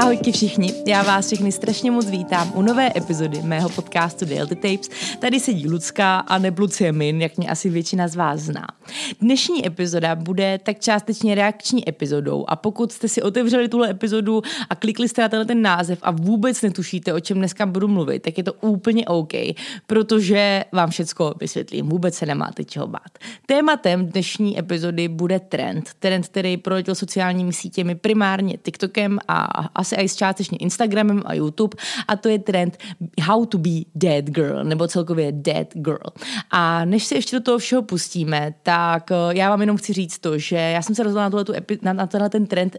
Ahojky všichni, já vás všechny strašně moc vítám u nové epizody mého podcastu Daily Tapes. Tady sedí Lucka a ne Lucie Min, jak mě asi většina z vás zná. Dnešní epizoda bude tak částečně reakční epizodou a pokud jste si otevřeli tuhle epizodu a klikli jste na ten název a vůbec netušíte, o čem dneska budu mluvit, tak je to úplně OK, protože vám všecko vysvětlím, vůbec se nemáte čeho bát. Tématem dnešní epizody bude trend, který proletěl sociálními sítěmi, primárně TikTokem a i s částečně Instagramem a YouTube, a to je trend How to be Dead Girl, nebo celkově Dead Girl. A než se ještě do toho všeho pustíme, tak já vám jenom chci říct to, že já jsem se rozhodla na tenhle ten trend,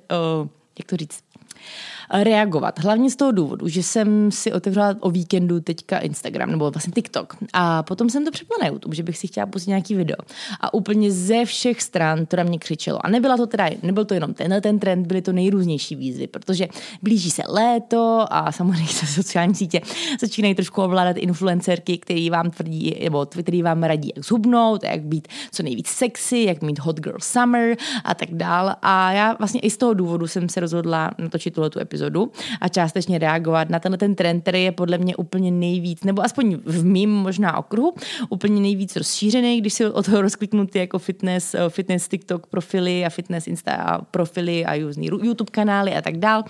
reagovat. Hlavně z toho důvodu, že jsem si otevřela o víkendu teďka Instagram, nebo vlastně TikTok. A potom jsem to přepla na YouTube, že bych si chtěla pustit nějaký video. A úplně ze všech stran to na mě křičelo. A nebyl to jenom tenhle ten trend, byly to nejrůznější výzvy, protože blíží se léto a samozřejmě se sociální sítě začínají trošku ovládat influencerky, který vám radí, jak zhubnout, jak být co nejvíc sexy, jak mít hot girl summer a tak dál. A já vlastně i z toho důvodu jsem se rozhodla natočit tuhletu epizodu a částečně reagovat na tenhle ten trend, který je podle mě úplně nejvíc, nebo aspoň v mým možná okruhu, úplně nejvíc rozšířený, když si o toho rozkliknu ty jako fitness TikTok profily a fitness Insta profily a různý YouTube kanály a tak dál.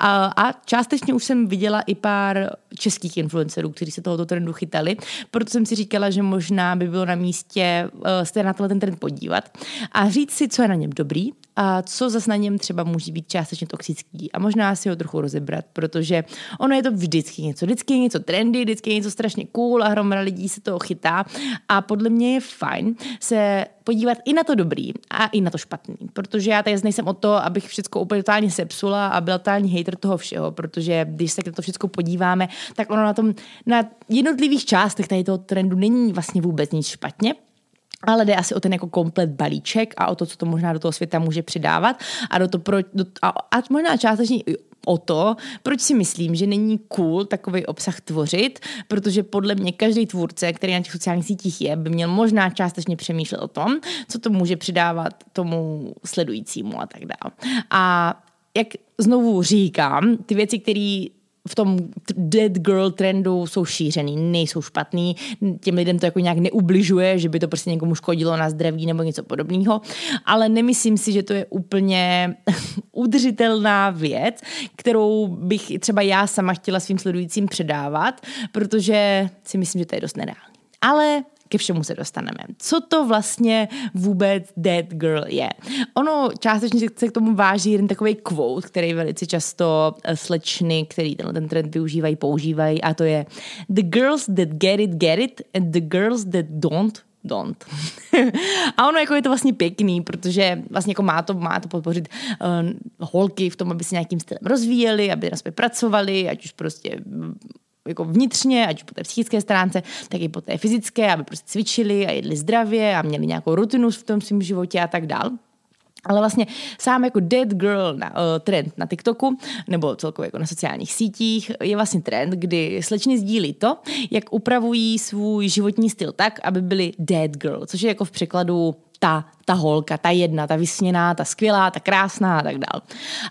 A částečně už jsem viděla i pár českých influencerů, kteří se tohoto trendu chytali, proto jsem si říkala, že možná by bylo na místě se na tenhle ten trend podívat a říct si, co je na něm dobrý a co zas na něm třeba může být částečně toxický a možná si ho trochu rozebrat, protože ono je to vždycky něco trendy, vždycky je něco strašně cool a hromada lidí se toho chytá a podle mě je fajn se podívat i na to dobrý a i na to špatný, protože já tady nejsem o to, abych všechno úplně totálně sepsula a byla totální hejter toho všeho, protože když se na to všechno podíváme, tak ono na jednotlivých částech tady toho trendu není vlastně vůbec nic špatně, ale jde asi o ten jako komplet balíček a o to, co to možná do toho světa může přidávat a možná částečně o to, proč si myslím, že není cool takový obsah tvořit, protože podle mě každý tvůrce, který na těch sociálních sítích je, by měl možná částečně přemýšlet o tom, co to může přidávat tomu sledujícímu a tak dále. A jak znovu říkám, ty věci, které v tom dead girl trendu jsou šířený, nejsou špatný, těm lidem to jako nějak neubližuje, že by to prostě někomu škodilo na zdraví nebo něco podobného, ale nemyslím si, že to je úplně udržitelná věc, kterou bych třeba já sama chtěla svým sledujícím předávat, protože si myslím, že to je dost nereálný. Ale ke všemu se dostaneme. Co to vlastně vůbec Dead Girl je? Ono částečně se k tomu váží jeden takový quote, který velice často slečny, který ten trend využívají, používají, a to je The girls that get it and the girls that don't. A ono jako je to vlastně pěkný, protože vlastně jako má to podpořit holky v tom, aby se nějakým stylem rozvíjely, aby na sobě pracovali, ať už prostě jako vnitřně, ať po té psychické stránce, tak i po té fyzické, aby prostě cvičili a jedli zdravě a měli nějakou rutinu v tom svém životě a tak dál. Ale vlastně sám jako dead girl trend na TikToku, nebo celkově jako na sociálních sítích, je vlastně trend, kdy slečny sdílí to, jak upravují svůj životní styl tak, aby byly dead girl, což je jako v překladu ta holka, ta jedna, ta vysněná, ta skvělá, ta krásná a tak dál.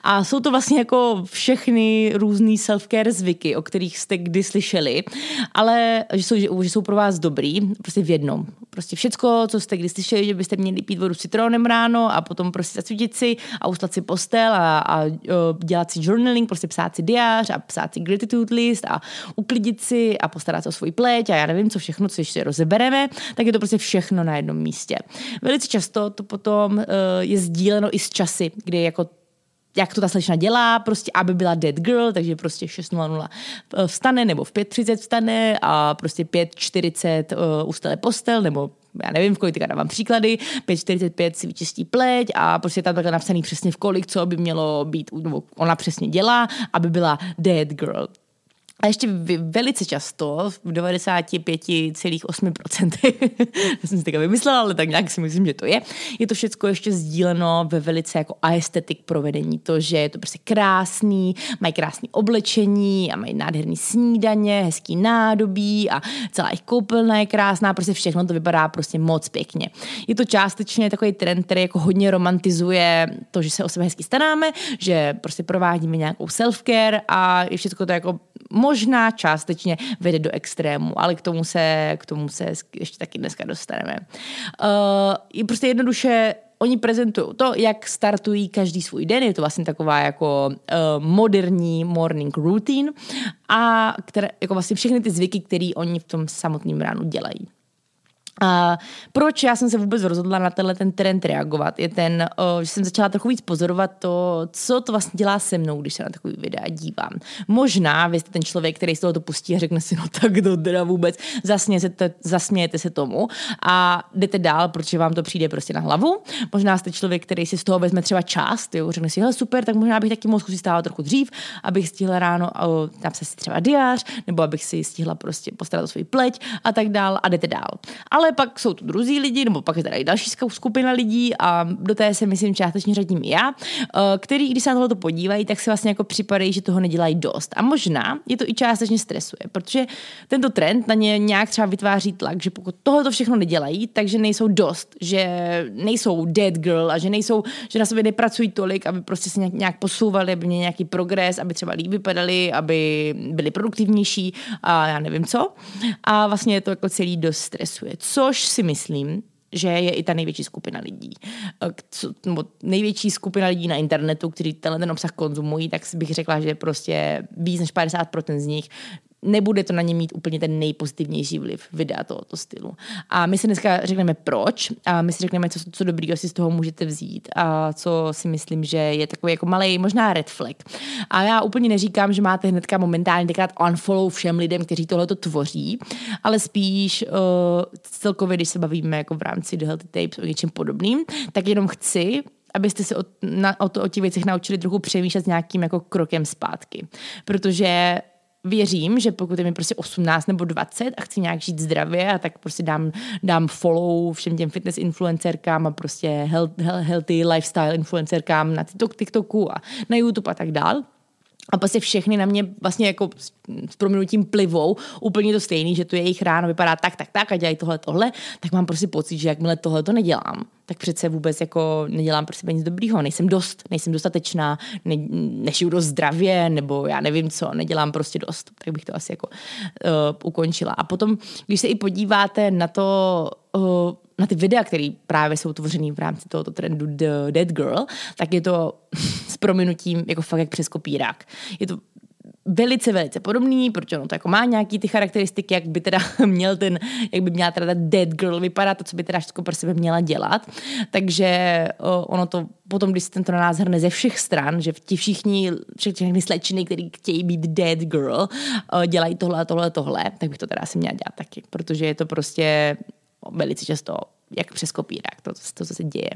A jsou to vlastně jako všechny různý self-care zvyky, o kterých jste kdy slyšeli, ale že jsou pro vás dobrý, prostě v jednom. Prostě všecko, co jste kdy slyšeli, že byste měli pít vodu s citronem ráno a potom prostě zacvičit si a uslat si postel a dělat si journaling, prostě psát si diář a psát si gratitude list a uklidit si a postarat se o svůj pleť a já nevím, co všechno, co ještě rozebereme, tak je to prostě všechno na jednom místě. Velice často to potom je sdíleno i s časy, kdy jako jak to ta slečna dělá, prostě aby byla dead girl, takže prostě 6:00 vstane nebo v 5:30 vstane a prostě 5:40 ustele postel, nebo já nevím, v kolik teďka dávám příklady, 5:45 si vyčistí pleť a prostě je tam takhle napsaný přesně v kolik, co by mělo být, nebo ona přesně dělá, aby byla dead girl. A ještě velice často, v 95,8%, já jsem si tak vymyslela, ale tak nějak si myslím, že to je. Je to všecko ještě sdíleno ve velice jako aesthetic provedení. To, že je to prostě krásný, mají krásné oblečení a mají nádherný snídaně, hezký nádobí a celá jejich koupelna je krásná, prostě všechno to vypadá prostě moc pěkně. Je to částečně takový trend, který jako hodně romantizuje to, že se o sebe hezky staráme, že prostě provádíme nějakou self-care a je všechno to jako možná částečně vede do extrému, ale k tomu se ještě taky dneska dostaneme. Je prostě jednoduše, oni prezentují to, jak startují každý svůj den, je to vlastně taková jako moderní morning routine a které, jako vlastně všechny ty zvyky, které oni v tom samotném ránu dělají. A proč já jsem se vůbec rozhodla na tenhle ten trend reagovat, je ten, že jsem začala trochu víc pozorovat to, co to vlastně dělá se mnou, když se na takový videa dívám. Možná vy jste ten člověk, který z toho to pustí a řekne si, no tak to teda vůbec, zasmějete se tomu a jdete dál, protože vám to přijde prostě na hlavu. Možná jste člověk, který si z toho vezme třeba část, jo, řekne si, hele super, tak možná bych taky mohl zkusit stávat trochu dřív, abych stihla ráno napsat si třeba diář, nebo abych si stihla prostě postarat o svou pleť a tak dál a jdete dál. Ale pak jsou tu druzí lidi, nebo pak je tady další skupina lidí a do té se myslím částečně řadím i já, který, když se na tohleto podívají, tak si vlastně jako připadají, že toho nedělají dost. A možná je to i částečně stresuje, protože tento trend na ně nějak třeba vytváří tlak, že pokud tohleto všechno nedělají, takže nejsou dost, že nejsou dead girl a že na sobě nepracují tolik, aby prostě se nějak posouvali, aby měli nějaký progres, aby třeba líp vypadali, aby byli produktivnější a já nevím co. A vlastně je to jako celý dost stresuje. Což si myslím, že je i ta největší skupina lidí. Nebo největší skupina lidí na internetu, kteří tenhle ten obsah konzumují, tak bych řekla, že prostě víc než 50% z nich nebude to na ně mít úplně ten nejpozitivnější vliv videa tohoto stylu. A my si dneska řekneme proč a my si řekneme, co dobrýho si z toho můžete vzít a co si myslím, že je takový jako malej, možná red flag. A já úplně neříkám, že máte hnedka momentálně takrát unfollow všem lidem, kteří tohleto tvoří, ale spíš celkově, když se bavíme jako v rámci The Healthy Tapes o něčem podobným, tak jenom chci, abyste se o těch věcech naučili trochu přemýšlet s nějakým jako krokem zpátky. Protože věřím, že pokud je mi prostě 18 nebo 20 a chci nějak žít zdravě, a tak prostě dám follow všem těm fitness influencerkám a prostě healthy lifestyle influencerkám na TikToku a na YouTube a tak dál. A prostě všechny na mě vlastně jako s prominutím plivou úplně to stejný, že tu jejich ráno vypadá tak a dělají tohle, tak mám prostě pocit, že jakmile tohle to nedělám, tak přece vůbec jako nedělám pro sebe nic dobrýho, nejsem dostatečná, nežiju dost zdravě, nebo já nevím co, nedělám prostě dost, tak bych to asi jako ukončila. A potom, když se i podíváte na to, na ty videa, které právě jsou tvořený v rámci tohoto trendu The Dead Girl, tak je to s prominutím jako fakt jak přes kopírák. Je to velice podobný, protože ono to jako má nějaký ty charakteristiky, jak by teda měla ta dead girl vypadat, to, co by teda všechno pro sebe měla dělat. Takže ono to potom, když se tento na nás hrne ze všech stran, že ti všechny slečny, který chtějí být dead girl, dělají tohle, tak bych to teda asi měla dělat taky, protože je to prostě velice často jak přes kopírák, to co se děje.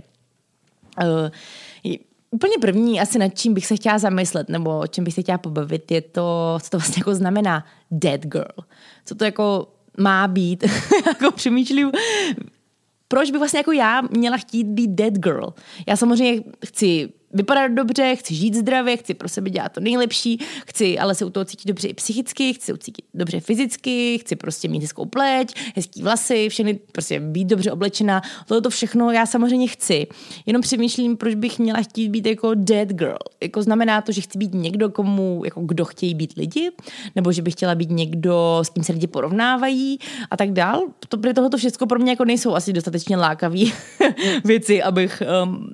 Úplně první asi nad čím bych se chtěla zamyslet, nebo o čem bych se chtěla pobavit, je to, co to vlastně jako znamená dead girl. Co to jako má být, jako přemýšlím, proč bych vlastně jako já měla chtít být dead girl. Já samozřejmě chci vypadat dobře, chci žít zdravě, chci pro sebe dělat to nejlepší, chci ale se u toho cítit dobře i psychicky, chci se cítit dobře fyzicky, chci prostě mít hezkou pleť, hezký vlasy, všechny prostě být dobře oblečená, to všechno já samozřejmě chci. Jenom přemýšlím, proč bych měla chtít být jako dead girl. Jako znamená to, že chci být někdo, komu, jako kdo chtějí být lidi, nebo že bych chtěla být někdo, s kým se lidi porovnávají a tak dál. Tohle všechno pro mě jako nejsou asi dostatečně lákavý věci, abych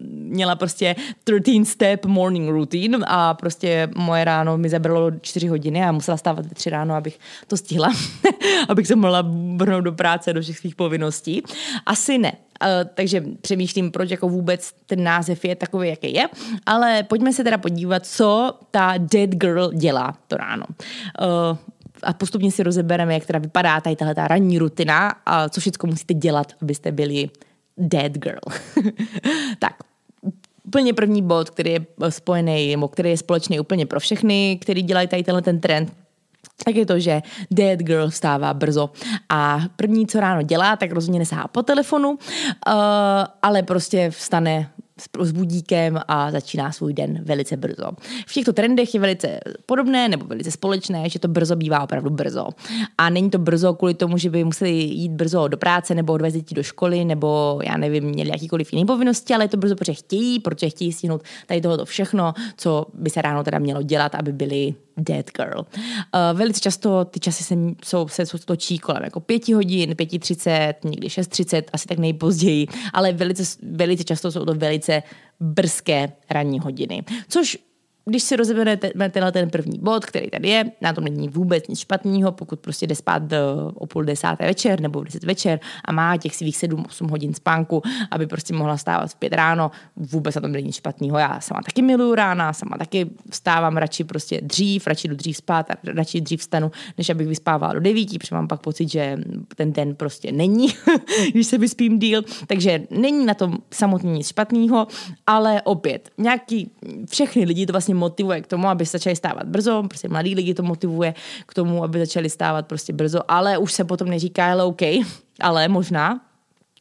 měla prostě 13-step morning routine a prostě moje ráno mi zabralo 4 hodiny a musela stávat 3 ráno, abych to stihla, abych se mohla brnout do práce, do všech svých povinností. Asi ne. Takže přemýšlím, proč jako vůbec ten název je takový, jaký je. Ale pojďme se teda podívat, co ta dead girl dělá to ráno. A postupně si rozebereme, jak teda vypadá tady tahle ta ranní rutina a co všechno musíte dělat, abyste byli dead girl. Tak. Úplně první bod, který je spojený, nebo který je společný úplně pro všechny, který dělají tady tenhle ten trend, tak je to, že Dead Girl vstává brzo a první, co ráno dělá, tak rozhodně nesahá po telefonu, ale prostě vstane s budíkem a začíná svůj den velice brzo. V těchto trendech je velice podobné nebo velice společné, že to brzo bývá opravdu brzo. A není to brzo kvůli tomu, že by museli jít brzo do práce nebo odvést děti do školy nebo já nevím, měli jakýkoliv jiné povinnosti, ale je to brzo, protože chtějí stihnout tady tohoto všechno, co by se ráno teda mělo dělat, aby byli Dead Girl. Velice často ty časy se točí kolem jako 5 hodin, 5:30, někdy 6:30, asi tak nejpozději, ale velice často jsou to velice brzké ranní hodiny. Což, když si rozeberete ten první bod, který tady je, na tom není vůbec nic špatného, pokud prostě jde spát o 9:30 večer nebo v 10 večer a má těch svých 7-8 hodin spánku, aby prostě mohla vstávat v 5 ráno, vůbec na tom není nic špatného. Já sama taky miluju rána, sama taky vstávám radši prostě dřív, radši jdu dřív spát a radši dřív vstanu, než abych vyspávala do 9, protože mám pak pocit, že ten den prostě není, když se vyspím díl, takže není na tom samotně nic špatného, ale opět, všechny lidi to vlastně motivuje k tomu, aby začali stávat brzo, prostě mladí lidi to motivuje k tomu, aby začali stávat prostě brzo, ale už se potom neříká, ale OK, ale možná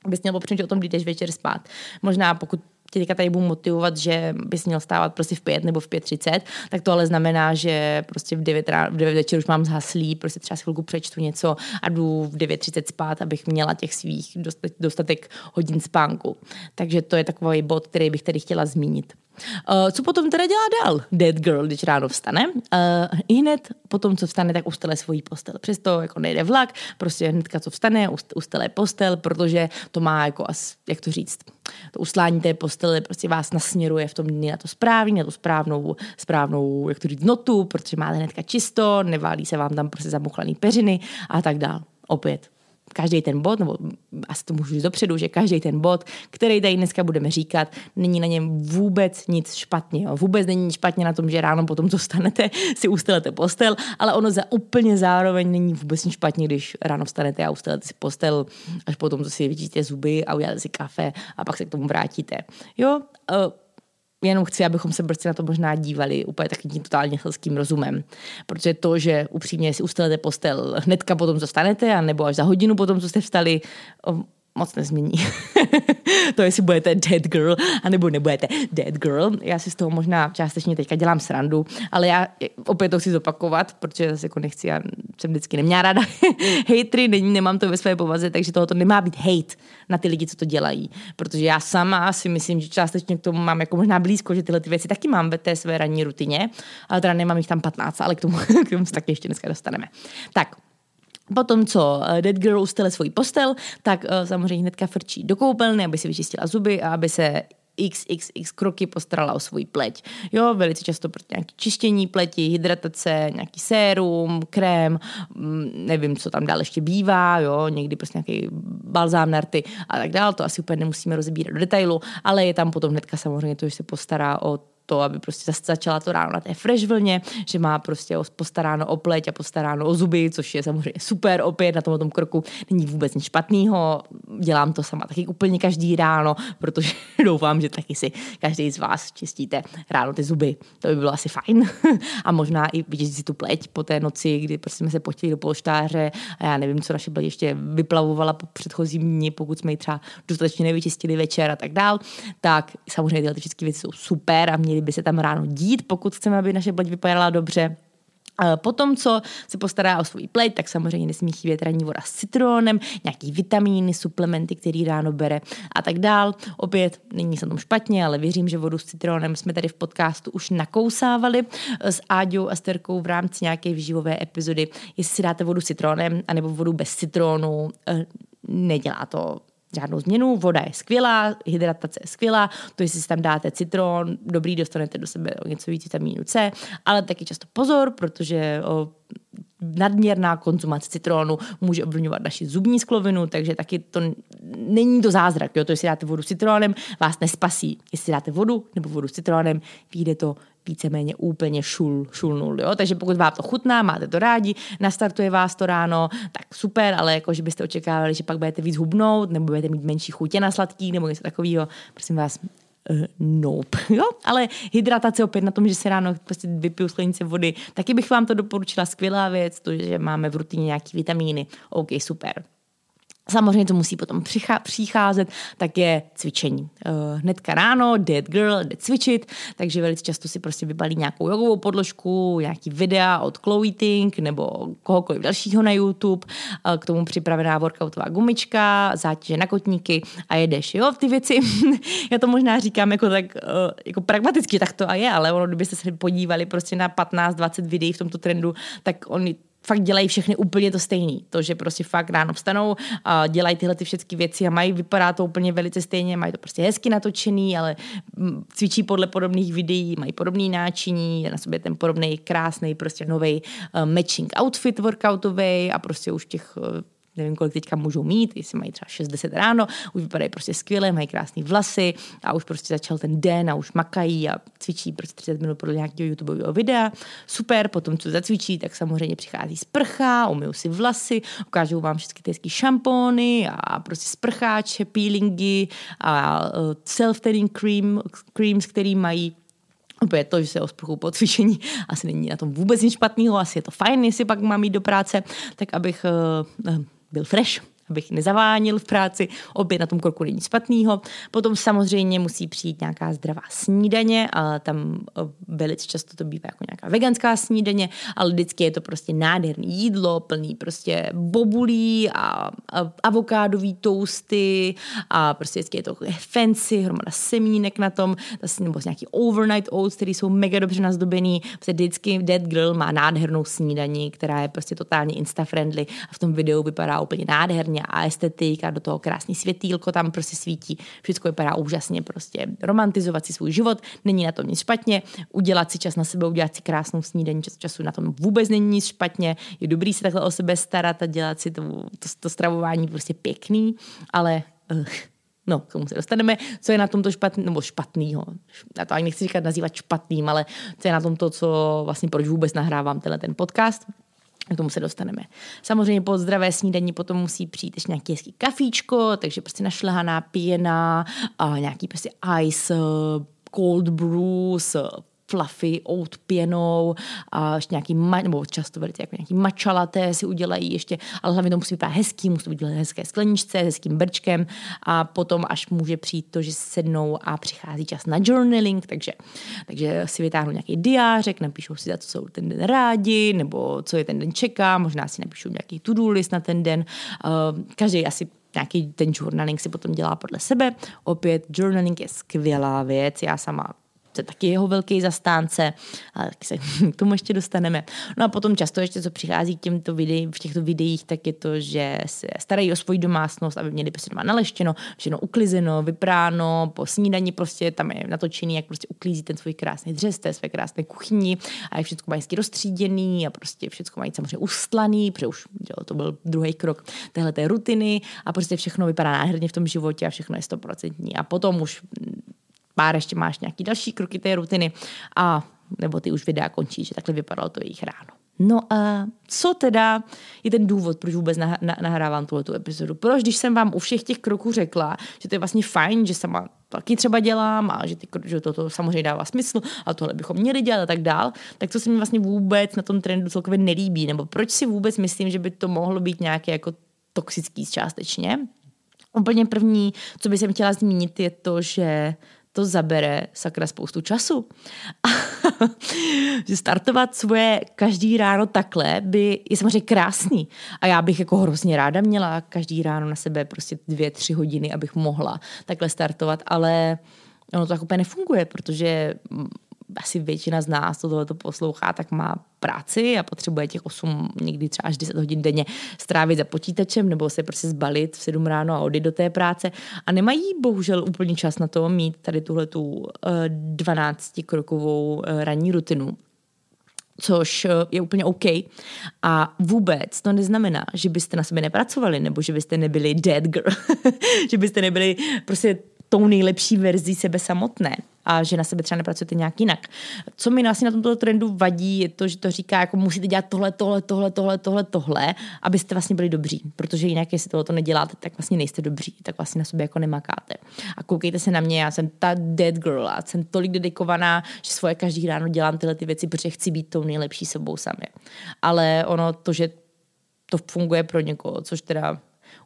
bys měl popřemýšlet o tom, kdy jdeš večer spát. Možná pokud tě teďka tady budu motivovat, že bys měl stávat prostě v 5 nebo v 5:30, tak to ale znamená, že prostě v 9 večer už mám zhaslý, prostě třeba si chvilku přečtu něco a jdu v 9:30 spát, abych měla těch svých dostatek hodin spánku. Takže to je takový bod, který bych tady chtěla zmínit. Co potom teda dělá dál Dead Girl, když ráno vstane? Hned potom, co vstane, tak ustele svoji postel. Přesto jako nejde vlak, prostě hnedka, co vstane, ustele postel, protože to má jako, jak to říct, to uslání té postele prostě vás nasměruje v tom dni na to správný, na tu správnou, jak to říct, notu, protože máte hnedka čisto, neválí se vám tam prostě zamuchlaný peřiny a tak dál. Opět. Každý ten bod, nebo asi to můžu říct dopředu, že každý ten bod, který tady dneska budeme říkat, není na něm vůbec nic špatně. Jo. Vůbec není nic špatně na tom, že ráno potom, co vstanete, si ustelete postel, ale ono za úplně zároveň není vůbec nic špatně, když ráno vstanete a ustelete si postel, až potom, co si vyčistíte zuby a uděláte si kafe a pak se k tomu vrátíte. Jo, jenom chci, abychom se prostě na to možná dívali úplně taky tím totálně selským rozumem. Protože to, že upřímně si ustelete postel hnedka potom, co vstanete, anebo až za hodinu potom, co jste vstali, moc nezmění. To, jestli budete Dead Girl, anebo nebudete Dead Girl. Já si z toho možná částečně teďka dělám srandu, ale já opět to chci zopakovat, protože zase jako nechci, já jsem vždycky neměla ráda hejtry, nemám to ve své povaze, takže tohoto nemá být hejt na ty lidi, co to dělají. Protože já sama si myslím, že částečně k tomu mám jako možná blízko, že tyhle ty věci taky mám ve té své ranní rutině, ale teda nemám jich tam 15, ale k tomu se taky ještě dneska dostaneme. Tak. Potom, co Dead Girl ustele svoji postel, tak samozřejmě hnedka frčí do koupelny, aby si vyčistila zuby a aby se xxx kroky postarala o svůj pleť. Jo, velice často pro nějaké čištění pleti, hydratace, nějaký sérum, krém, nevím, co tam dál ještě bývá, jo, někdy prostě nějaký balzám na rty a tak dál, to asi úplně nemusíme rozebírat do detailu, ale je tam potom hnedka samozřejmě to, že se postará o to, aby prostě začala to ráno na té fresh vlně, že má prostě postaráno o pleť a postaráno o zuby, což je samozřejmě super, opět na tom kroku není vůbec nic špatného. Dělám to sama taky úplně každý ráno, protože doufám, že taky si každý z vás čistíte ráno ty zuby. To by bylo asi fajn. A možná i vyčistit si tu pleť po té noci, kdy prostě jsme se potili do polštáře a já nevím, co naše pleť ještě vyplavovala po předchozím dní, pokud jsme ji třeba dostatečně nevyčistili večer a tak dál. Tak samozřejmě tyhle všechny věci jsou super a měly by se tam ráno dít, pokud chceme, aby naše pleť vypadala dobře. Potom, co se postará o svůj pleť, tak samozřejmě nesmí chybět ranní voda s citronem, nějaký vitamíny, suplementy, který ráno bere a tak dál. Opět není se tom špatně, ale věřím, že vodu s citronem jsme tady v podcastu už nakousávali s Áďou a Sterkou v rámci nějaké výživové epizody. Jestli si dáte vodu s citronem anebo vodu bez citronu, nedělá to žádnou změnu, voda je skvělá, hydratace je skvělá, to jestli si tam dáte citron, dobrý, dostanete do sebe něco víc vitamínu C, ale taky často pozor, protože nadměrná konzumace citronu může ovlivňovat naši zubní sklovinu, takže taky to není to zázrak, jo? To, jestli dáte vodu s citronem, vás nespasí. Jestli dáte vodu nebo vodu s citronem, vyjde to víceméně úplně šul nul, jo? Takže pokud vám to chutná, máte to rádi, nastartuje vás to ráno, tak super, ale jako, že byste očekávali, že pak budete víc hubnout, nebo budete mít menší chutě na sladký, nebo něco takového, prosím vás, Nope. Jo? Ale hydratace opět na tom, že se ráno prostě vypiju sklenici vody, taky bych vám to doporučila, skvělá věc, to, že máme v rutině nějaký vitamíny. OK, super. Samozřejmě to musí potom přicházet, tak je cvičení. Hnedka ráno, dead girl, jde cvičit, takže velice často si prostě vybalí nějakou jogovou podložku, nějaký videa od Chloe Ting nebo kohokoliv dalšího na YouTube, k tomu připravená workoutová gumička, zátěže na kotníky a jedeš, jo, ty věci. Já to možná říkám jako tak jako pragmaticky, tak to a je, ale ono, kdybyste se podívali prostě na 15-20 videí v tomto trendu, tak oni fakt dělají všechny úplně to stejný. To, že prostě fakt ráno vstanou a dělají tyhle ty všechny věci a mají, vypadá to úplně velice stejně, mají to prostě hezky natočený, ale cvičí podle podobných videí, mají podobný náčiní, na sobě ten podobný krásný prostě novej matching outfit workoutovej a prostě už těch nevím, kolik teďka můžou mít, jestli mají třeba 6-10 ráno, už vypadají prostě skvěle, mají krásný vlasy a už prostě začal ten den a už makají a cvičí prostě 30 minut podle nějakého YouTubeového videa. Super, potom co zacvičí, tak samozřejmě přichází sprcha, umyjou si vlasy, ukážou vám všechny ty hezký šampóny a prostě sprcháče, peelingy a self-tanning creams, který mají. Opět to, že se osprchuju po cvičení, asi není na tom vůbec nic špatného, asi je to fajn, jestli pak mám jít do práce, tak abych byl fresh, abych nezavánil v práci, opět na tom kroku není špatného. Potom samozřejmě musí přijít nějaká zdravá snídaně, a tam velice často to bývá jako nějaká veganská snídaně, ale vždycky je to prostě nádherný jídlo, plný prostě bobulí a avokádový toasty a prostě vždycky je to fancy, hromada semínek na tom, nebo nějaký overnight oats, který jsou mega dobře nazdobený. Vždycky Dead Girl má nádhernou snídaní, která je prostě totálně insta-friendly a v tom videu vypadá úplně nádherně a estetika, do toho krásný světýlko tam prostě svítí, všechno vypadá úžasně, prostě romantizovat si svůj život, není na tom nic špatně, udělat si čas na sebe, udělat si krásnou snídaní, času na tom vůbec není nic špatně, je dobrý se takhle o sebe starat a dělat si to stravování prostě pěkný, ale no, k tomu se dostaneme, co je na tomto špatný, nebo špatnýho, já to ani nechci říkat nazývat špatným, ale co je na tomto, co vlastně proč vůbec nahrávám tenhle ten podcast. K tomu se dostaneme. Samozřejmě po zdravé snídaní potom musí přijít ještě nějaký hezký kafíčko, takže prostě našlehaná pěna a nějaký prostě ice, cold brew s fluffy oat pěnou a ještě nějaký, nebo často velice jako nějaký matcha latte si udělají ještě, ale hlavně to musí být hezký, musí to být hezké skleničce, hezkým brčkem a potom až může přijít to, že sednou a přichází čas na journaling, takže si vytáhnou nějaký diářek, napíšou si, za co jsou ten den rádi, nebo co je ten den čeká, možná si napíšou nějaký to-do list na ten den. Každý asi nějaký ten journaling si potom dělá podle sebe. Opět journaling je skvělá věc, já sama to taky jeho velký zastánce, ale taky se k tomu ještě dostaneme. No a potom často ještě, co přichází v těchto videích, tak je to, že se starají o svoji domácnost, aby měli prostě doma naleštěno, všechno uklizeno, vypráno, po snídani prostě tam je natočený, jak prostě uklízí ten svůj krásný dřez, té své krásné kuchyni a je všechno mají hezky rozstříděný a prostě všechno mají samozřejmě ustlaný, protože už jo, to byl druhý krok téhle té rutiny a prostě všechno vypadá nádherně v tom životě a všechno je 100%. A potom už pár ještě máš nějaký další kroky té rutiny a nebo ty už videa končí, že takhle vypadalo to jejich ráno. No a co teda je ten důvod, proč vůbec nahrávám tuhletu epizodu? Proč, když jsem vám u všech těch kroků řekla, že to je vlastně fajn, že sama taky třeba dělám a že to samozřejmě dává smysl a tohle bychom měli dělat a tak dál, tak to se mi vlastně vůbec na tom trendu celkově nelíbí, nebo proč si vůbec myslím, že by to mohlo být nějaké jako toxický částečně? Úplně první, co bych sem chtěla zmínit, je to, že to zabere sakra spoustu času. Že startovat svoje každý ráno takhle je samozřejmě krásný. A já bych jako hrozně ráda měla každý ráno na sebe prostě 2-3 hodiny, abych mohla takhle startovat, ale ono to tak úplně nefunguje, protože asi většina z nás, co tohleto poslouchá, tak má práci a potřebuje těch 8, někdy třeba až 10 hodin denně strávit za počítačem nebo se prostě zbalit v 7 ráno a odejít do té práce. A nemají bohužel úplně čas na to mít tady tuhletu 12-krokovou ranní rutinu, což je úplně OK. A vůbec to neznamená, že byste na sobě nepracovali nebo že byste nebyli dead girl, že byste nebyli prostě tou nejlepší verzí sebe samotné. a že na sebe třeba nepracujete nějak jinak. Co mi vlastně na tomto trendu vadí, je to, že to říká, jako musíte dělat tohle, abyste vlastně byli dobří, protože jinak, jestli tohle to neděláte, tak vlastně nejste dobří, tak vlastně na sobě jako nemakáte. A koukejte se na mě, já jsem ta dead girl, já jsem tolik dedikovaná, že svoje každý ráno dělám tyhle ty věci, protože chci být tou nejlepší sebou sami. Ale ono to, že to funguje pro někoho, což teda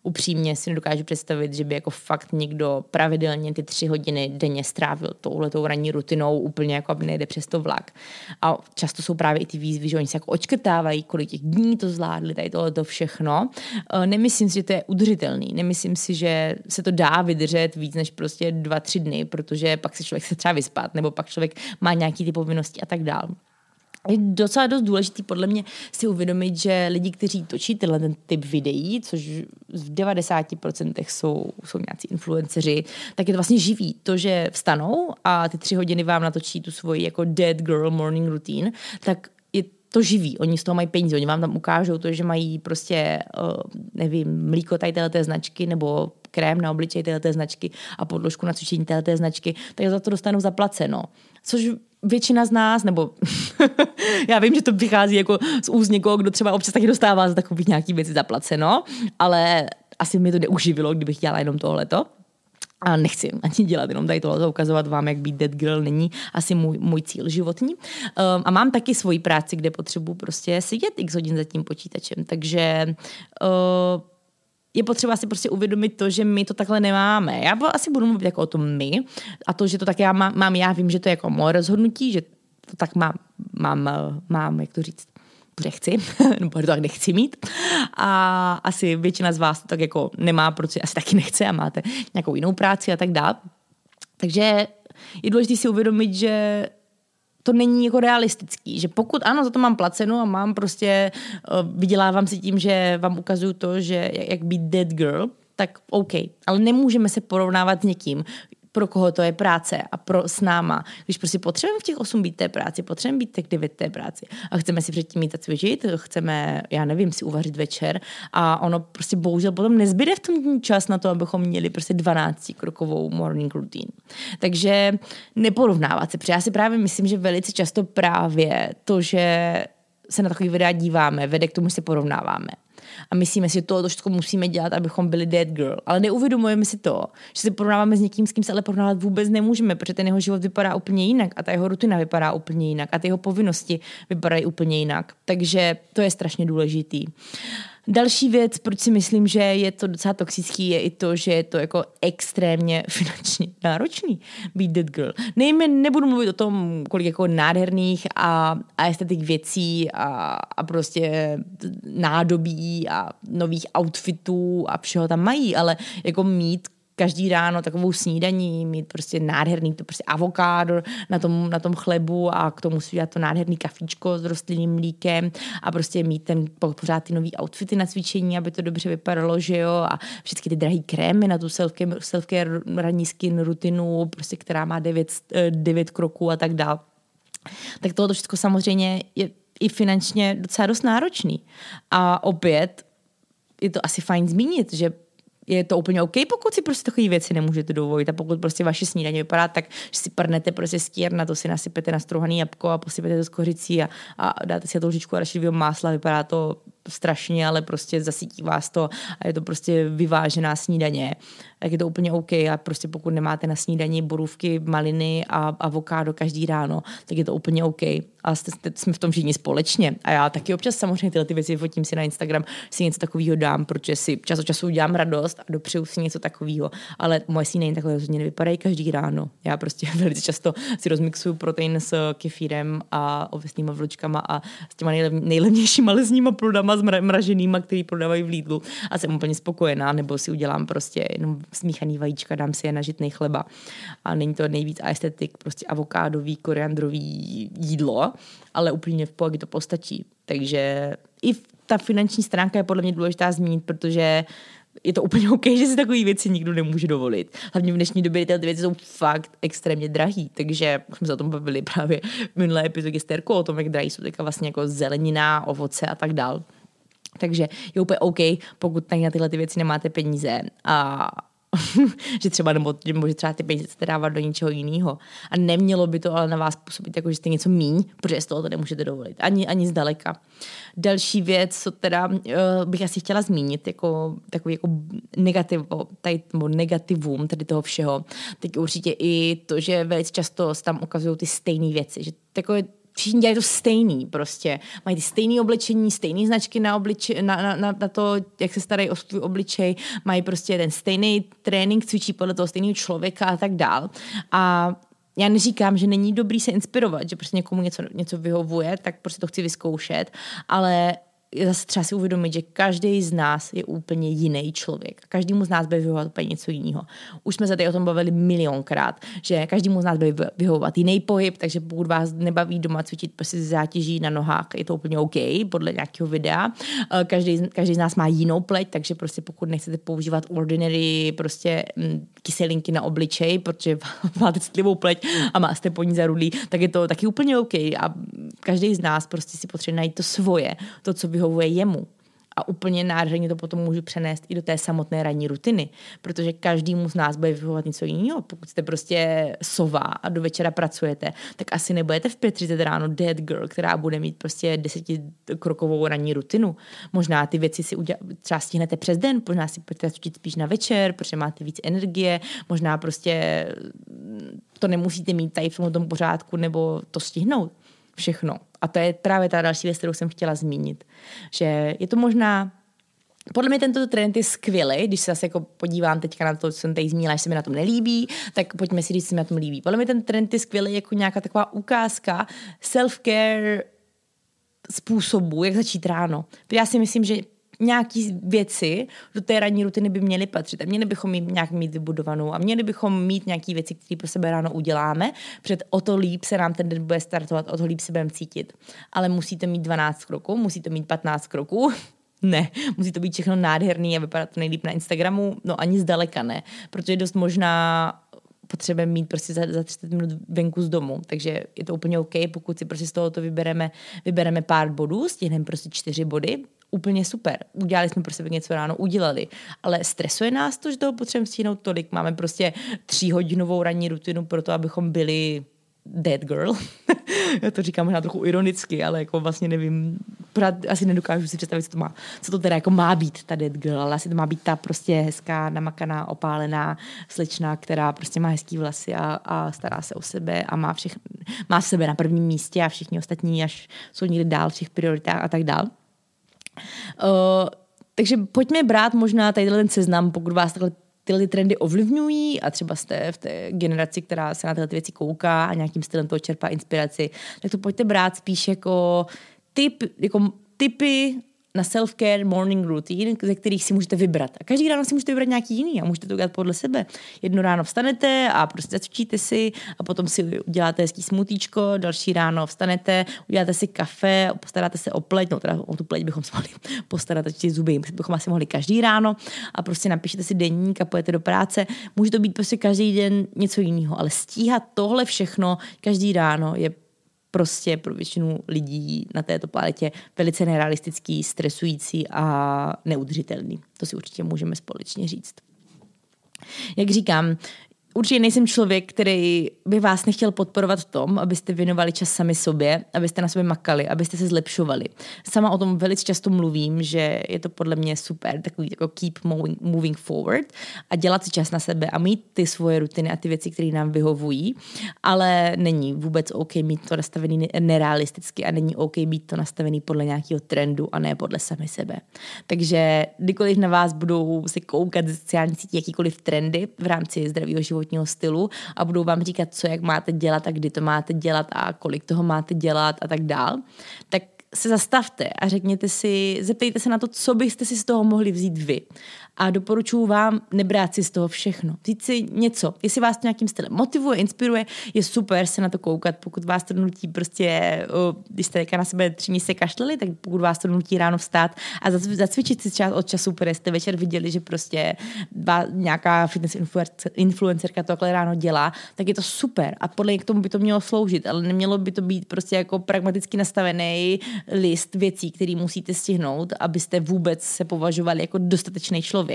upřímně si nedokážu představit, že by jako fakt někdo pravidelně ty 3 hodiny denně strávil touhletou ranní rutinou úplně, jako aby nejde přes to vlak. A často jsou právě i ty výzvy, že oni se jako očkrtávají, kolik těch dní to zvládli, tady tohleto všechno. Nemyslím si, že to je udržitelný. Nemyslím si, že se to dá vydržet víc než prostě 2-3 dny, protože pak se člověk se třeba vyspat, nebo pak člověk má nějaký ty povinnosti a tak dál. Je docela dost důležitý podle mě si uvědomit, že lidi, kteří točí tenhle ten typ videí, což v 90% jsou nějací influenceři, tak je to vlastně živý. To, že vstanou a ty 3 hodiny vám natočí tu svoji jako dead girl morning routine, tak je to živý. Oni z toho mají peníze, oni vám tam ukážou to, že mají prostě, nevím, mlíko tady téhleté značky nebo krém na obličej téhleté značky a podložku na cvičení téhleté značky, tak za to dostanou zaplaceno. Což většina z nás, nebo já vím, že to vychází jako z úst někoho, kdo třeba občas taky dostává za takový nějaký věci zaplaceno, ale asi mi to neuživilo, kdybych dělala jenom tohleto. A nechci ani dělat jenom tady tohleto, ukazovat vám, jak být dead girl není asi můj cíl životní. A mám taky svoji práci, kde potřebuji prostě sedět x hodin za tím počítačem, takže... je potřeba si prostě uvědomit to, že my to takhle nemáme. Já asi budu mluvit jako o tom my a to, že to tak já mám, já vím, že to je jako moje rozhodnutí, že to tak mám jak to říct, protože chci, nebo to tak nechci mít. A asi většina z vás to tak jako nemá, protože asi taky nechce a máte nějakou jinou práci a tak dále. Takže je důležité si uvědomit, že to není jako realistický, že pokud ano, za to mám placeno a mám prostě, vydělávám si tím, že vám ukazuju to, že jak být dead girl, tak OK, ale nemůžeme se porovnávat s někým, pro koho to je práce a pro s náma. Když prostě potřebujeme v těch 8 být té práci, potřebujeme být těch 9 té práci a chceme si předtím jít a cvičit, chceme, já nevím, si uvařit večer a ono prostě bohužel potom nezbyde v tom čas na to, abychom měli prostě 12-krokovou morning routine. Takže neporovnávat se, protože já si právě myslím, že velice často právě to, že se na takový videa díváme, vede k tomu, že se porovnáváme. A myslíme si, že tohle všechno musíme dělat, abychom byli dead girl. Ale neuvědomujeme si to, že se porovnáváme s někým, s kým se ale porovnávat vůbec nemůžeme, protože ten jeho život vypadá úplně jinak a ta jeho rutina vypadá úplně jinak a ty jeho povinnosti vypadají úplně jinak. Takže to je strašně důležitý. Další věc, proč si myslím, že je to docela toxický, je i to, že je to jako extrémně finančně náročný být dead girl. Nebudu mluvit o tom, kolik jako nádherných a estetik věcí a prostě nádobí a nových outfitů a všeho tam mají, ale jako mít každý ráno takovou snídaní, mít prostě nádherný to prostě avokádo na tom chlebu a k tomu si dělat to nádherný kafíčko s rostlinným mlíkem a prostě mít ten pořád ty nový outfity na cvičení, aby to dobře vypadalo, že jo, a všechny ty drahý krémy na tu self-care ranní skin rutinu, prostě která má 9 kroků a tak dál. Tak tohle všechno samozřejmě je i finančně docela dost náročný. A opět je to asi fajn zmínit, že je to úplně OK, pokud si prostě takové věci nemůžete dovolit a pokud prostě vaše snídaně vypadá tak, že si prdnete prostě skyr, na to si nasypete nastrouhaný jabko a posypete to s kořicí a dáte si lžičku arašidového másla, vypadá to strašně, ale prostě zasytí vás to a je to prostě vyvážená snídaně. Tak je to úplně OK a prostě pokud nemáte na snídani borůvky, maliny a avokádo každý ráno, tak je to úplně OK. A jsme v tom všichni společně. A já taky občas samozřejmě tyhle ty věci fotím si na Instagram, si něco takového dám, protože si čas od času udělám radost a dopřeju si něco takového. Ale moje snídaně takhle rozhodně nevypadají každý ráno. Já prostě velice často si rozmixuju protein s kefírem a ovesnýma vločkama a s těma nejlevnějšíma lezníma plodama zmraženýma, který prodávají v Lidlu a jsem úplně spokojená, nebo si udělám prostě jenom smíchaný vajíčka, dám si je na žitnej chleba. A není to nejvíc estetik, prostě avokádový, koriandrový jídlo, ale úplně v pohodě to postačí. Takže i ta finanční stránka je podle mě důležitá zmínit, protože je to úplně OK, že si takové věci nikdo nemůže dovolit. Hlavně v dnešní době ty věci jsou fakt extrémně drahý, takže jsme se o tom bavili právě v minulé epizodě s Terkou o tom, jak drahý jsou teďka vlastně jako zelenina, ovoce a tak dál. Takže je úplně OK, pokud tak na tyhle ty věci nemáte peníze a že třeba, nebo že třeba ty peníze chcete dávat do něčeho jiného. A nemělo by to ale na vás působit, jako že jste něco míň, protože z toho to nemůžete dovolit. Ani zdaleka. Další věc, co teda bych asi chtěla zmínit, jako takový jako negativum tady toho všeho, tak určitě i to, že velice často tam ukazují ty stejné věci, že takové všichni dělají to stejný prostě. Mají ty stejné oblečení, stejné značky na to, jak se starají o svůj obličej, mají prostě ten stejný trénink, cvičí podle toho stejného člověka a tak dál. A já neříkám, že není dobrý se inspirovat, že prostě někomu něco vyhovuje, tak prostě to chci vyzkoušet, ale zase třeba si uvědomit, že každý z nás je úplně jiný člověk. Každému z nás bude vyhovovat úplně něco jiného. Už jsme se tady o tom bavili milionkrát, že každému z nás bude vyhovovat jiný pohyb, takže pokud vás nebaví doma cvičit prostě zátěží na nohách, je to úplně OK, podle nějakého videa. Každý z nás má jinou pleť, takže prostě pokud nechcete používat ordinary prostě kyselinky na obličej, protože máte citlivou pleť a máte po ní zarudlý, tak je to taky úplně OK. A každý z nás prostě si potřebuje najít to svoje, to, co vyhovuje jemu. A úplně nádherně to potom můžu přenést i do té samotné ranní rutiny, protože každému z nás bude vyhovovat něco jiného. Pokud jste prostě sova a do večera pracujete, tak asi nebudete v 5:30 ráno dead girl, která bude mít prostě 10-krokovou ranní rutinu. Možná ty věci si třeba stihnete přes den, možná si budete cvičit spíš na večer, protože máte víc energie, možná prostě to nemusíte mít tady v tom pořádku nebo to stihnout. Všechno. A to je právě ta další věc, kterou jsem chtěla zmínit. Že je to možná... Podle mě tento trend je skvělý, když se zase jako podívám teďka na to, co jsem tady zmínila, že se mi na tom nelíbí, tak pojďme si říct, co mi na tom líbí. Podle mě ten trend je skvělý jako nějaká taková ukázka self-care způsobu, jak začít ráno. Já si myslím, že nějaký věci do té ranní rutiny by měly patřit. A měli bychom ji nějak mít vybudovanou a měli bychom mít nějaké věci, které pro sebe ráno uděláme, protože o to líp se nám ten den bude startovat, o to líp se budeme cítit. Ale musí to mít 12 kroků, musí to mít 15 kroků. Ne, musí to být všechno nádherný a vypadat to nejlíp na Instagramu, no ani zdaleka ne, protože dost možná potřebujeme mít prostě za 30 minut venku z domu, takže je to úplně OK, pokud si prostě z tohoto vybereme pár bodů, stihneme prostě 4 body, úplně super. Udělali jsme pro sebe něco ráno, udělali. Ale stresuje nás to, že toho potřebujeme stihnout tolik. Máme prostě 3hodinovou ranní rutinu pro to, abychom byli dead girl. Já to říkám možná trochu ironicky, ale jako vlastně nevím, asi nedokážu si představit, co to teda jako má být ta dead girl, ale asi to má být ta prostě hezká, namakaná, opálená slečna, která prostě má hezký vlasy a stará se o sebe a má sebe na prvním místě a všichni ostatní až jsou někde dál v těch prioritách a tak dál. Takže pojďme brát možná tadyhle ten seznam, pokud vás tyhle trendy ovlivňují a třeba jste v té generaci, která se na tyhle věci kouká a nějakým stylem toho čerpá inspiraci, tak to pojďte brát spíš jako tipy na self-care morning routine, ze kterých si můžete vybrat. A každý ráno si můžete vybrat nějaký jiný a můžete to udělat podle sebe. Jedno ráno vstanete a prostě zacvičíte si a potom si uděláte hezký smutíčko, další ráno vstanete, uděláte si kafe, postaráte se o pleť, no teda o tu pleť bychom se mohli postarat, či zuby bychom asi mohli každý ráno a prostě napíšete si deník a pojete do práce. Může to být prostě každý den něco jiného, ale stíhat tohle všechno každý ráno je prostě pro většinu lidí na této planetě velice nerealistický, stresující a neudržitelný. To si určitě můžeme společně říct. Jak říkám, určitě nejsem člověk, který by vás nechtěl podporovat v tom, abyste věnovali čas sami sobě, abyste na sobě makali, abyste se zlepšovali. Sama o tom velice často mluvím, že je to podle mě super, takový jako keep moving forward a dělat si čas na sebe a mít ty svoje rutiny a ty věci, které nám vyhovují, ale není vůbec OK mít to nastavený nerealisticky a není OK mít to nastavený podle nějakého trendu a ne podle sami sebe. Takže kdykoliv na vás budou se koukat ze sociální sítí jakýkoliv trendy v rámci zdravého života, stylu a budou vám říkat, co jak máte dělat a kdy to máte dělat a kolik toho máte dělat a tak dál, tak se zastavte a zeptejte se na to, co byste si z toho mohli vzít vy. A doporučuji vám nebrát si z toho všechno. Vzít si něco. Jestli vás to nějakým stylem motivuje, inspiruje, je super se na to koukat. Pokud vás to nutí prostě, když jste na sebe 3 měsíce kašleli, tak pokud vás to nutí ráno vstát a zacvičit si čas od času, protože jste večer viděli, že prostě nějaká fitness influencerka tohle ráno dělá, tak je to super. A podle mě k tomu by to mělo sloužit, ale nemělo by to být prostě jako pragmaticky nastavený list věcí, které musíte stihnout, abyste vůbec se považovali jako dostatečný člověk.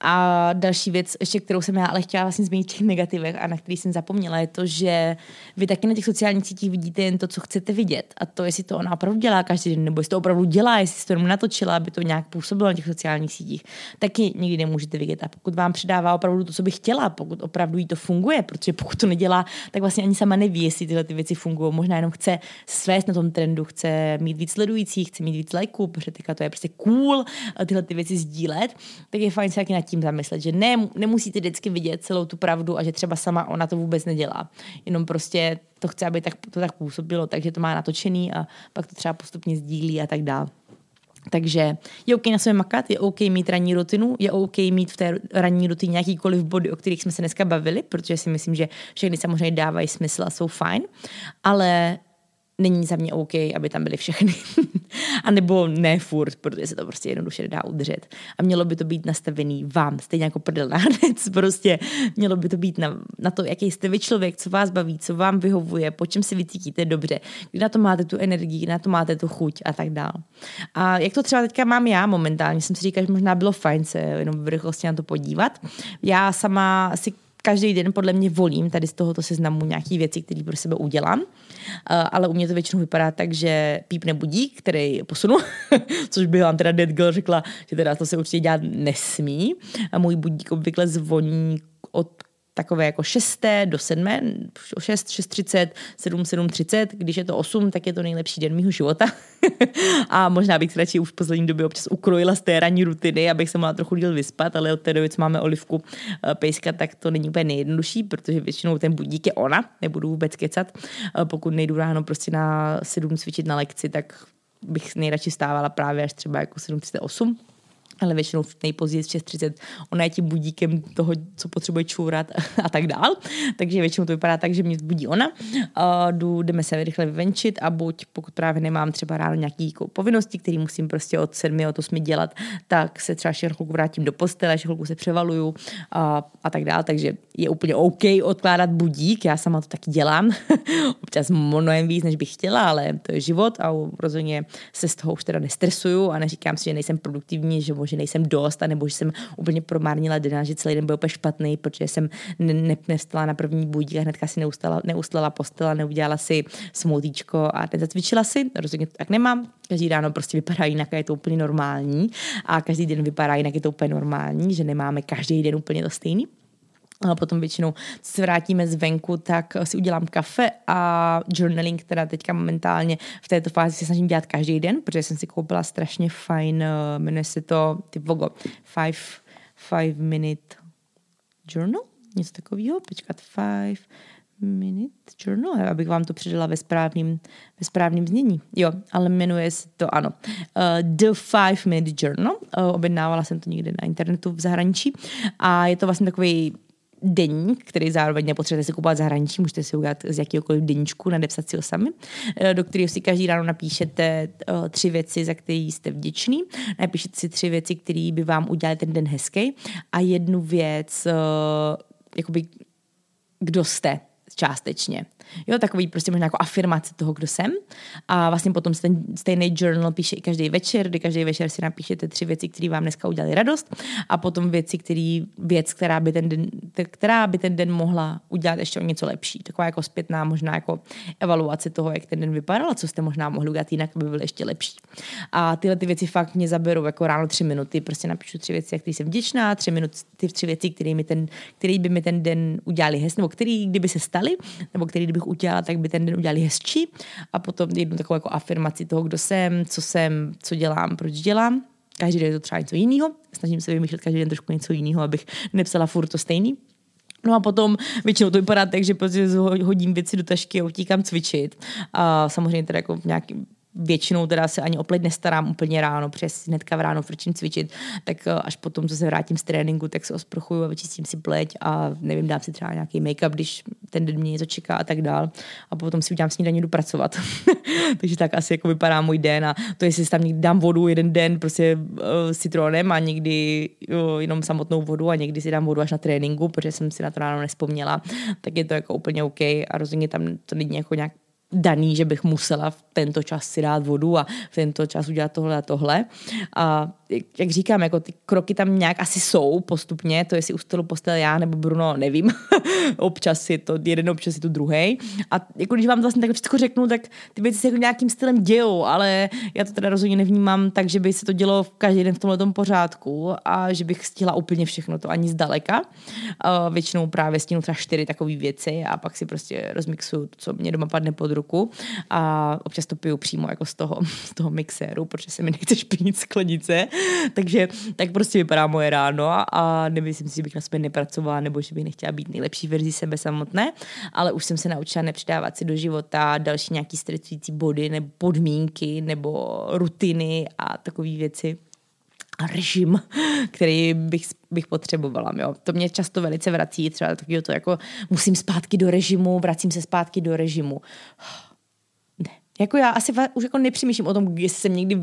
A další věc, ještě kterou jsem já ale chtěla vlastně zmínit těch negativech a na který jsem zapomněla, je to, že vy taky na těch sociálních sítích vidíte jen to, co chcete vidět. A to, jestli to ona opravdu dělá každý den, nebo jestli to opravdu dělá, jestli to jenom natočila, aby to nějak působilo na těch sociálních sítích, taky nikdy nemůžete vidět. A pokud vám předává opravdu to, co by chtěla, pokud opravdu jí to funguje, protože pokud to nedělá, tak vlastně ani sama neví, jestli tyhle ty věci fungují. Možná jenom chce svést na tom trendu, chce mít víc sledujících, chce mít víc lajků, protože to je prostě cool tyhle ty věci sdílet, tak je fajn se taky nad tím zamyslet, že ne, nemusíte vždycky vidět celou tu pravdu a že třeba sama ona to vůbec nedělá. Jenom prostě to chce, aby to tak působilo, takže to má natočený a pak to třeba postupně sdílí a tak dál. Takže je OK na sobě makat, je OK mít ranní rutinu, je OK mít v té ranní rutině nějakýkoliv body, o kterých jsme se dneska bavili, protože si myslím, že všechny samozřejmě dávají smysl a jsou fajn, ale není za mě OK, aby tam byly všechny. A nebo ne furt, protože se to prostě jednoduše nedá udržet. A mělo by to být nastavený vám, stejně jako prdelnárec. Prostě mělo by to být na to, jaký jste vy člověk, co vás baví, co vám vyhovuje, po čem se vycítíte dobře, kdy na to máte tu energii, na to máte tu chuť a tak dál. A jak to třeba teďka mám já momentálně, jsem si říkala, že možná bylo fajn se jenom v rychlosti na to podívat. Já sama si každý den podle mě volím tady z tohoto seznamu nějaký věci, které pro sebe udělám. Ale u mě to většinou vypadá tak, že pípne budík, který posunu, což by vám teda Dead Girl řekla, že teda to se určitě dělat nesmí. A můj budík obvykle zvoní od takové jako 6 do 7, 6:30, 7:30, když je to 8, tak je to nejlepší den mýho života. A možná bych se radši už v poslední době občas ukrojila z té ranní rutiny, abych se mohla trochu díl vyspat, ale od té doby, co máme Olivku pejska, tak to není úplně nejjednodušší, protože většinou ten budík je ona, nebudu vůbec kecat. Pokud nejdu ráno prostě na 7 cvičit na lekci, tak bych nejradši stávala právě až třeba jako 7:38. Ale většinou nejpozději 6:30 ona je tím budíkem toho, co potřebuje čůrat a tak dál. Takže většinou to vypadá tak, že mě budí ona. Jdeme se rychle vyvenčit a buď, pokud právě nemám třeba ráno nějaký povinnosti, které musím prostě od 7 od 8 dělat, tak se třeba ještě chvilku vrátím do postele, ještě chvilku se převaluju a tak dál. Takže je úplně OK odkládat budík. Já sama to taky dělám. Občas mnohem víc, než bych chtěla, ale to je život a rozhodně se z toho už teda nestresuju a neříkám si, že nejsem produktivní, že nejsem dost, anebo že jsem úplně promárnila den, že celý den byl úplně špatný, protože jsem nevstala na první budík a hnedka si neuslala postela, neudělala si smoothíčko a teď zacvičila si. Rozhodně to tak nemám. Každý ráno prostě vypadá jinak a je to úplně normální. A každý den vypadá jinak, je to úplně normální, že nemáme každý den úplně to stejný. A potom většinou se vrátíme zvenku, tak si udělám kafe a journaling, která teďka momentálně v této fázi se snažím dělat každý den, protože jsem si koupila strašně fajn, jmenuje se to Five Minute Journal, něco takového, počkat, 5 Minute Journal, abych vám to předala ve správném znění. Jo, ale jmenuje se to, ano, The 5 Minute Journal. Objednávala jsem to někde na internetu v zahraničí a je to vlastně takový deník, který zároveň nepotřebujete si kupovat zahraničí, můžete si udělat z jakýkoliv deníčku, nadepsat si ho sami, do kterého si každý ráno napíšete 3 věci, za které jste vděčný, napíšete si 3 věci, které by vám udělaly ten den hezký a jednu věc, jakoby, kdo jste částečně. Jo, takový prostě možná jako afirmace toho, kdo jsem. A vlastně potom se ten stejný journal píše i každý večer, kdy každý večer si napíšete 3 věci, které vám dneska udělaly radost a potom věc, která by ten den mohla udělat ještě o něco lepší. Taková jako zpětná možná jako evaluace toho, jak ten den vypadal a co jste možná mohli udělat jinak, aby byl ještě lepší. A tyhle ty věci fakt mě zaberou jako ráno 3 minuty, prostě napíšu 3 věci, jak jsem vděčná, 3 věci, které by mi ten den udělali hezky, nebo který kdyby se staly, nebo který kdybych udělala, tak by ten den udělali hezčí a potom jednu takovou jako afirmaci toho, kdo jsem, co dělám, proč dělám. Každý den je to třeba něco jiného. Snažím se vymýšlet každý den trošku něco jiného, abych nepsala furt to stejný. No a potom většinou to vypadá tak, že prostě hodím věci do tašky a utíkám cvičit. A samozřejmě teda jako nějaký většinou teda se ani o pleť nestarám úplně ráno, přes hnedka v ráno frčím cvičit, tak až potom, co se vrátím z tréninku, tak se osprchuju a vyčistím si pleť a nevím, dám si třeba nějaký make-up, když ten den mě něco čeká a tak dál. A potom si udělám snídaní, jdu pracovat. Takže tak asi jako vypadá můj den a to, jestli si tam někdy dám vodu jeden den prostě s citronem a někdy jenom samotnou vodu a někdy si dám vodu až na tréninku, protože jsem si na to ráno nevzpomněla, tak je to jako úplně OK a rozhodně tam to není jako nějak daný, že bych musela v tento čas si dát vodu a v tento čas udělat tohle a tohle. A jak říkám, jako ty kroky tam nějak asi jsou postupně, to jestli u stolu postel já nebo Bruno, nevím, občas je to jeden, občas je to druhý. A jako když vám vlastně tak všechno řeknu, tak ty věci se jako nějakým stylem dějou, ale já to teda rozhodně nevnímám tak, že by se to dělo každý den v tomhletom pořádku a že bych stihla úplně všechno, to ani zdaleka. Většinou právě stínu třeba 4 takové věci a pak si prostě rozmixuju, co mě doma padne pod ruku a občas to piju přímo jako z toho mixéru, protože se mi nechce špinit sklenice. Takže tak prostě vypadá moje ráno a nemyslím si, že bych na sebe nepracovala nebo že bych nechtěla být nejlepší verzí sebe samotné, ale už jsem se naučila nepřidávat si do života další nějaký stresující body nebo podmínky nebo rutiny a takové věci. A režim, který bych potřebovala. Jo. To mě často velice vrací, třeba takového to jako musím zpátky do režimu, vracím se zpátky do režimu. Ne. Jako já asi už jako nepřemýšlím o tom, jestli jsem někdy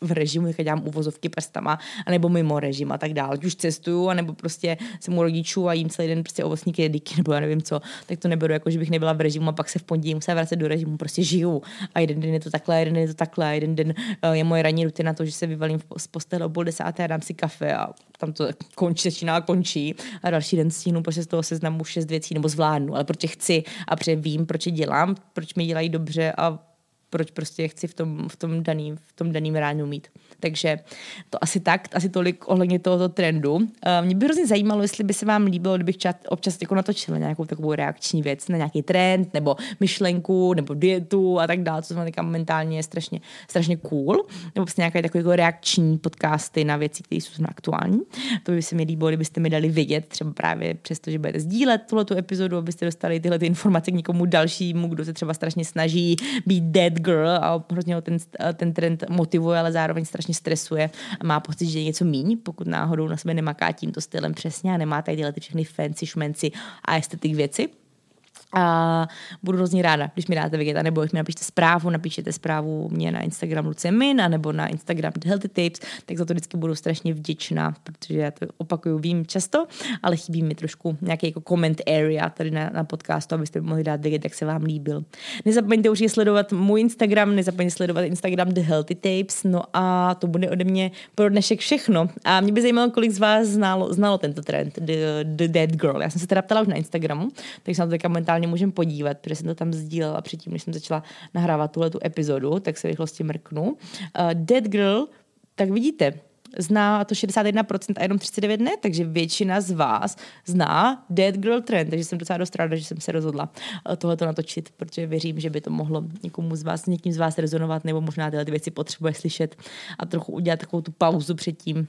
v režimu, jak dělám uvozovky prstama, anebo mimo režim a tak dále. Už cestuju, anebo prostě jsem u rodičů a jím celý den prostě ovocní kedíky, nebo já nevím co, tak to neberu jako, že bych nebyla v režimu a pak se v pondělí musela vracet do režimu, prostě žiju. A jeden den je to takhle, jeden den je to takhle, jeden den je moje ranní rutina na to, že se vyvalím z postele o 9:30 a dám si kafe a tam to končí a další den stíhnu prostě z toho seznamu 6 věcí nebo zvládnu, ale proč chci a protože vím, proč je dělám, proč mi dělají dobře a proč prostě chci v tom daným ránu mít. Takže to asi tak, asi tolik ohledně tohoto trendu. Mě by hrozně zajímalo, jestli by se vám líbilo, kdybych občas jako natočila nějakou takovou reakční věc na nějaký trend, nebo myšlenku, nebo dietu a tak dále, co znamená momentálně je strašně, strašně cool, nebo prostě nějaké takové jako reakční podcasty na věci, které jsou aktuální. To by se mi líbilo, kdybyste mi dali vědět, třeba právě přesto, že budete sdílet tuhletu epizodu, abyste dostali tyhle informace k někomu dalšímu, kdo se třeba strašně snaží být dead girl a hrozně ho ten trend motivuje, ale zároveň strašně stresuje a má pocit, že je něco míň, pokud náhodou na sebe nemaká tímto stylem přesně a nemá tady tyhle ty všechny fancy, šmenci a estetik věci. A budu hrozně ráda, když mi dáte vědět, anebo když mi napíšete zprávu mě na Instagram Lucie Min, anebo na Instagram The Healthy Tapes, tak za to vždycky budu strašně vděčná, protože já to opakuju, vím často, ale chybí mi trošku nějaký jako comment area tady na podcastu, abyste mohli dát vědět, jak se vám líbil. Nezapomeňte určitě sledovat můj Instagram, nezapomeňte sledovat Instagram The Healthy Tapes, no a to bude ode mě pro dnešek všechno. A mě by zajímalo, kolik z vás znalo tento trend, The Dead Girl. Já jsem se teda ptala už na Instagramu, takže jsem to momentálně můžeme podívat, protože jsem to tam sdílela předtím, než jsem začala nahrávat tuhletu epizodu, tak se rychlosti mrknu. Dead Girl, tak vidíte, zná to 61% a jenom 39% ne, takže většina z vás zná Dead Girl trend, takže jsem docela dost ráda, že jsem se rozhodla tohleto natočit, protože věřím, že by to mohlo někým z vás rezonovat, nebo možná tyhle věci potřebuje slyšet a trochu udělat takovou tu pauzu před tím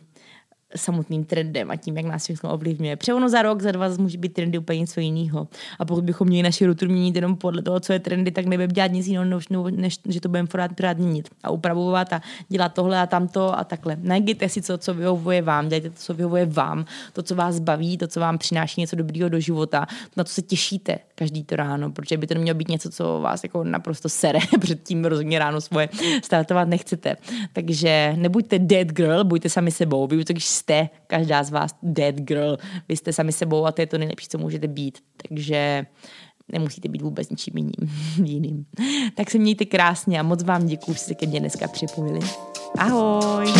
samotným trendem a tím, jak nás všechno ovlivňuje. Protože ono za rok, za 2 může být trendy úplně něco jiného. A pokud bychom měli naši rutinu měnit jenom podle toho, co je trendy, tak nebudeme dělat nic jiného, než že to budeme pořád měnit a upravovat a dělat tohle a tamto a takhle. Najděte si to, co vyhovuje vám, dělejte to, co vyhovuje vám, to, co vás baví, to, co vám přináší něco dobrýho do života, na to se těšíte každý to ráno, protože by to nemělo být něco, co vás jako naprosto sere, předtím rozhodně ráno svoje startovat nechcete. Takže nebuďte dead girl, buďte sami sebou. Vy jste, každá z vás, dead girl. Vy jste sami sebou a to je to nejlepší, co můžete být. Takže nemusíte být vůbec ničím jiným. Tak se mějte krásně a moc vám děkuju, že jste ke mně dneska připojili. Ahoj!